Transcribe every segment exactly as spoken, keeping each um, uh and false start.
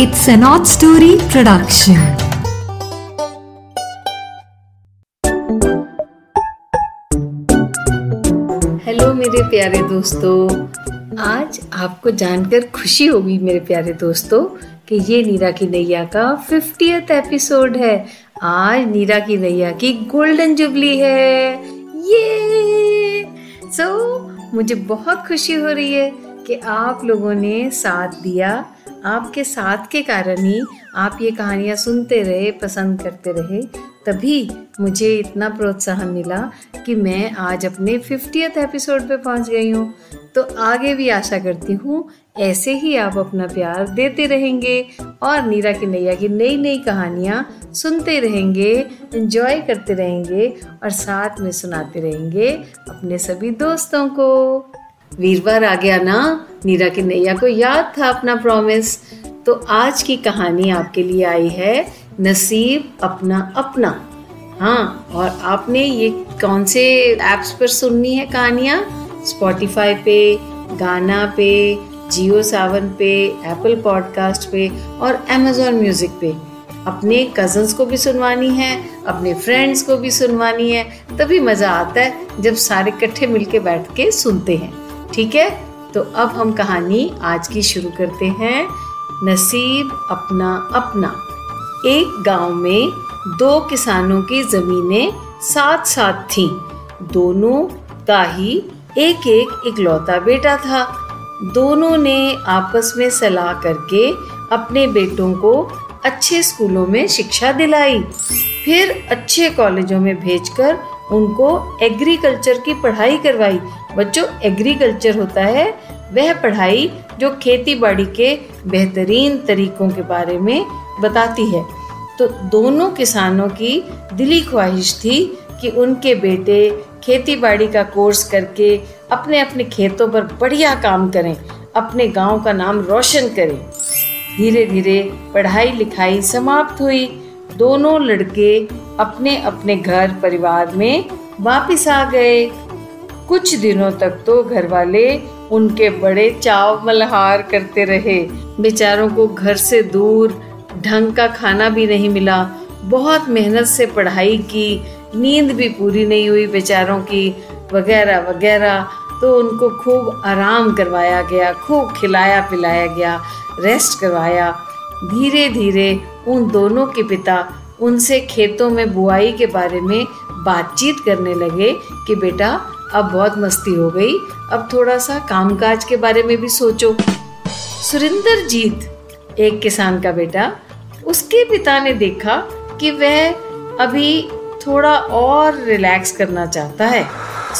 It's an odd story production. Hello मेरे प्यारे दोस्तों, आज आपको जानकर खुशी होगी मेरे प्यारे दोस्तों कि ये नीरा की नैया का पचासवां एपिसोड है। आज नीरा की नैया की गोल्डन जुबली है। ये सो so, मुझे बहुत खुशी हो रही है कि आप लोगों ने साथ दिया। आपके साथ के कारण ही आप ये कहानियाँ सुनते रहे, पसंद करते रहे, तभी मुझे इतना प्रोत्साहन मिला कि मैं आज अपने पचासवें एपिसोड पे पहुंच गई हूँ। तो आगे भी आशा करती हूँ ऐसे ही आप अपना प्यार देते रहेंगे और नीरा की नैया की नई नई कहानियाँ सुनते रहेंगे, एंजॉय करते रहेंगे और साथ में सुनाते रहेंगे अपने सभी दोस्तों को। वीरवार आ गया ना, नीरा की नैया को याद था अपना प्रॉमिस। तो आज की कहानी आपके लिए आई है नसीब अपना अपना। हाँ, और आपने ये कौन से ऐप्स पर सुननी है कहानियाँ? स्पॉटिफाई पे, गाना पे, जियो सावन पे, एप्पल पॉडकास्ट पे और अमेजोन म्यूजिक पे। अपने कजन्स को भी सुनवानी है, अपने फ्रेंड्स को भी सुनवानी है, तभी मज़ा आता है जब सारे इकट्ठे मिलके बैठ के सुनते हैं। ठीक है, तो अब हम कहानी आज की शुरू करते हैं। नसीब अपना अपना। एक गांव में दो किसानों की ज़मीनें साथ साथ थीं। दोनों का ही एक एक इकलौता बेटा था। दोनों ने आपस में सलाह करके अपने बेटों को अच्छे स्कूलों में शिक्षा दिलाई, फिर अच्छे कॉलेजों में भेजकर उनको एग्रीकल्चर की पढ़ाई करवाई। बच्चों, एग्रीकल्चर होता है वह पढ़ाई जो खेती बाड़ी के बेहतरीन तरीकों के बारे में बताती है। तो दोनों किसानों की दिली ख्वाहिश थी कि उनके बेटे खेती बाड़ी का कोर्स करके अपने अपने खेतों पर बढ़िया काम करें, अपने गांव का नाम रोशन करें। धीरे धीरे पढ़ाई लिखाई समाप्त हुई। दोनों लड़के अपने अपने घर परिवार में वापस आ गए। कुछ दिनों तक तो घर वाले उनके बड़े चाव मल्हार करते रहे। बेचारों को घर से दूर ढंग का खाना भी नहीं मिला। बहुत मेहनत से पढ़ाई की, नींद भी पूरी नहीं हुई बेचारों की, वगैरह वगैरह। तो उनको खूब आराम करवाया गया, खूब खिलाया पिलाया गया, रेस्ट करवाया। धीरे धीरे उन दोनों के पिता उनसे खेतों में बुआई के बारे में बातचीत करने लगे कि बेटा, अब बहुत मस्ती हो गई, अब थोड़ा सा कामकाज के बारे में भी सोचो। सुरिंदरजीत, एक किसान का बेटा, उसके पिता ने देखा कि वह अभी थोड़ा और रिलैक्स करना चाहता है।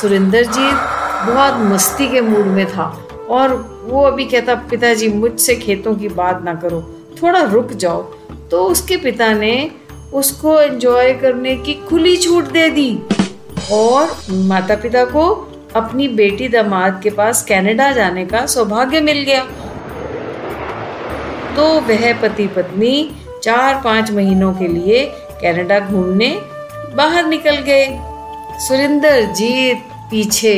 सुरिंदरजीत बहुत मस्ती के मूड में था और वो अभी कहता, पिताजी मुझसे खेतों की बात ना करो, थोड़ा रुक जाओ। तो उसके पिता ने उसको एंजॉय करने की खुली छूट दे दी और माता पिता को अपनी बेटी दामाद के पास कनाडा जाने का सौभाग्य मिल गया। तो वह पति पत्नी चार पाँच महीनों के लिए कनाडा घूमने बाहर निकल गए। सुरिंदरजीत पीछे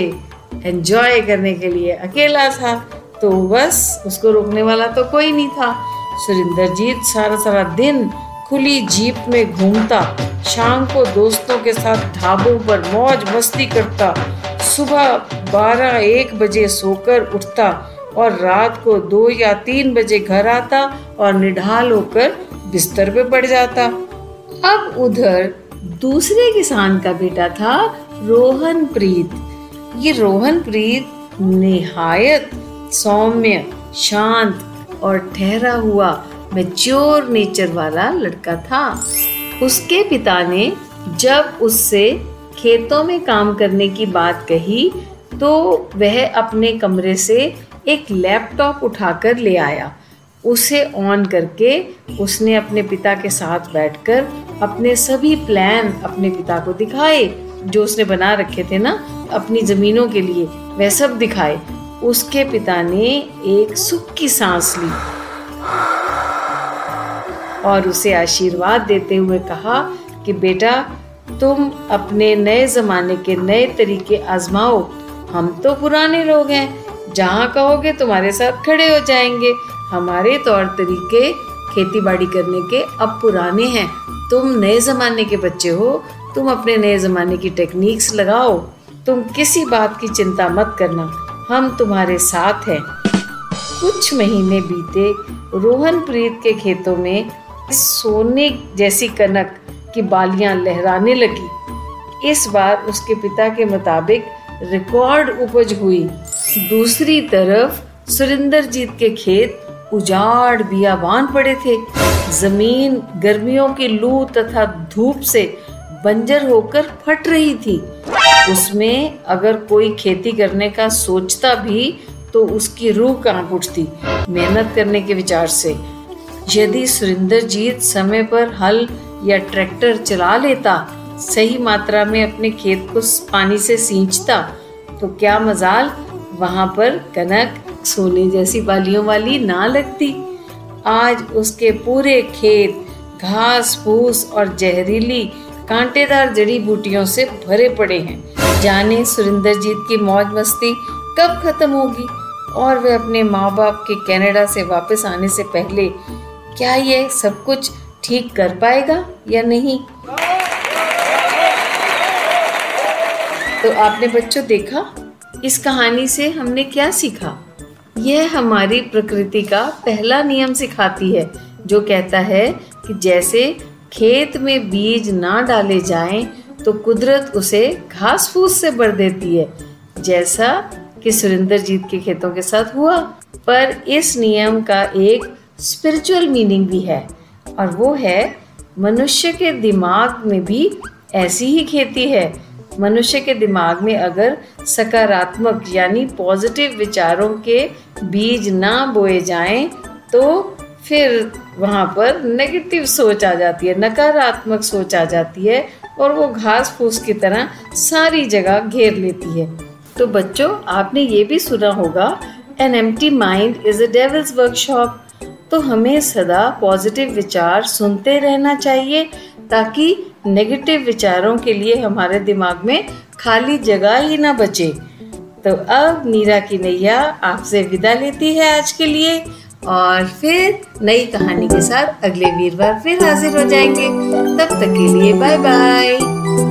एंजॉय करने के लिए अकेला था, तो बस उसको रोकने वाला तो कोई नहीं था। सुरिंदरजीत सारा सारा दिन खुली जीप में घूमता, शाम को दोस्तों के साथ ढाबों पर मौज मस्ती करता, सुबह बारह एक बजे सोकर उठता और रात को दो या तीन बजे घर आता और निढाल होकर बिस्तर पे पड़ जाता। अब उधर दूसरे किसान का बेटा था रोहनप्रीत। ये रोहनप्रीत निहायत सौम्य, शांत और ठहरा हुआ मैच्योर नेचर वाला लड़का था। उसके पिता ने जब उससे खेतों में काम करने की बात कही तो वह अपने कमरे से एक लैपटॉप उठाकर ले आया। उसे ऑन करके उसने अपने पिता के साथ बैठकर अपने सभी प्लान अपने पिता को दिखाए जो उसने बना रखे थे ना अपनी ज़मीनों के लिए, वह सब दिखाए। उसके पिता ने एक सुख की सांस ली और उसे आशीर्वाद देते हुए कहा कि बेटा, तुम अपने नए ज़माने के नए तरीके आजमाओ, हम तो पुराने लोग हैं, जहाँ कहोगे तुम्हारे साथ खड़े हो जाएंगे, हमारे तौर तरीके खेती बाड़ी करने के अब पुराने हैं, तुम नए ज़माने के बच्चे हो, तुम अपने नए ज़माने की टेक्निक्स लगाओ, तुम किसी बात की चिंता मत करना, हम तुम्हारे साथ हैं। कुछ महीने बीते, रोहनप्रीत के खेतों में सोने जैसी कनक की बालियां लहराने लगी। इस बार उसके पिता के मुताबिक रिकॉर्ड उपज हुई। दूसरी तरफ सुरिंदरजीत के खेत उजाड़ बियाबान पड़े थे। जमीन गर्मियों की लू तथा धूप से बंजर होकर फट रही थी। उसमें अगर कोई खेती करने का सोचता भी तो उसकी रूह कांप उठती मेहनत करने के विचार से। यदि सुरिंदरजीत समय पर हल या ट्रैक्टर चला लेता, सही मात्रा में अपने खेत को पानी से सींचता, तो क्या मजाल वहाँ पर कनक सोने जैसी बालियों वाली ना लगती। आज उसके पूरे खेत घास फूस और जहरीली कांटेदार जड़ी बूटियों से भरे पड़े हैं। जाने सुरिंदरजीत की मौज मस्ती कब खत्म होगी और वह अपने माँ बाप के कनाडा से वापस आने से पहले क्या यह सब कुछ ठीक कर पाएगा या नहीं। तो आपने बच्चों देखा, इस कहानी से हमने क्या सीखा। यह हमारी प्रकृति का पहला नियम सिखाती है जो कहता है कि जैसे खेत में बीज ना डाले जाएं तो कुदरत उसे घास फूस से भर देती है, जैसा कि सुरिंदरजीत के खेतों के साथ हुआ। पर इस नियम का एक स्पिरिचुअल मीनिंग भी है और वो है मनुष्य के दिमाग में भी ऐसी ही खेती है। मनुष्य के दिमाग में अगर सकारात्मक यानी पॉजिटिव विचारों के बीज ना बोए जाएं तो फिर वहाँ पर नेगेटिव सोच आ जाती है, नकारात्मक सोच आ जाती है और वो घास फूस की तरह सारी जगह घेर लेती है। तो बच्चों, आपने ये भी सुना होगा an empty mind is a devil's workshop. तो हमें सदा पॉजिटिव विचार सुनते रहना चाहिए ताकि नेगेटिव विचारों के लिए हमारे दिमाग में खाली जगह ही ना बचे। तो अब नीरा की नैया आपसे विदा लेती है आज के लिए, और फिर नई कहानी के साथ अगले वीरवार फिर हाजिर हो जाएंगे। तब तक के लिए बाय बाय।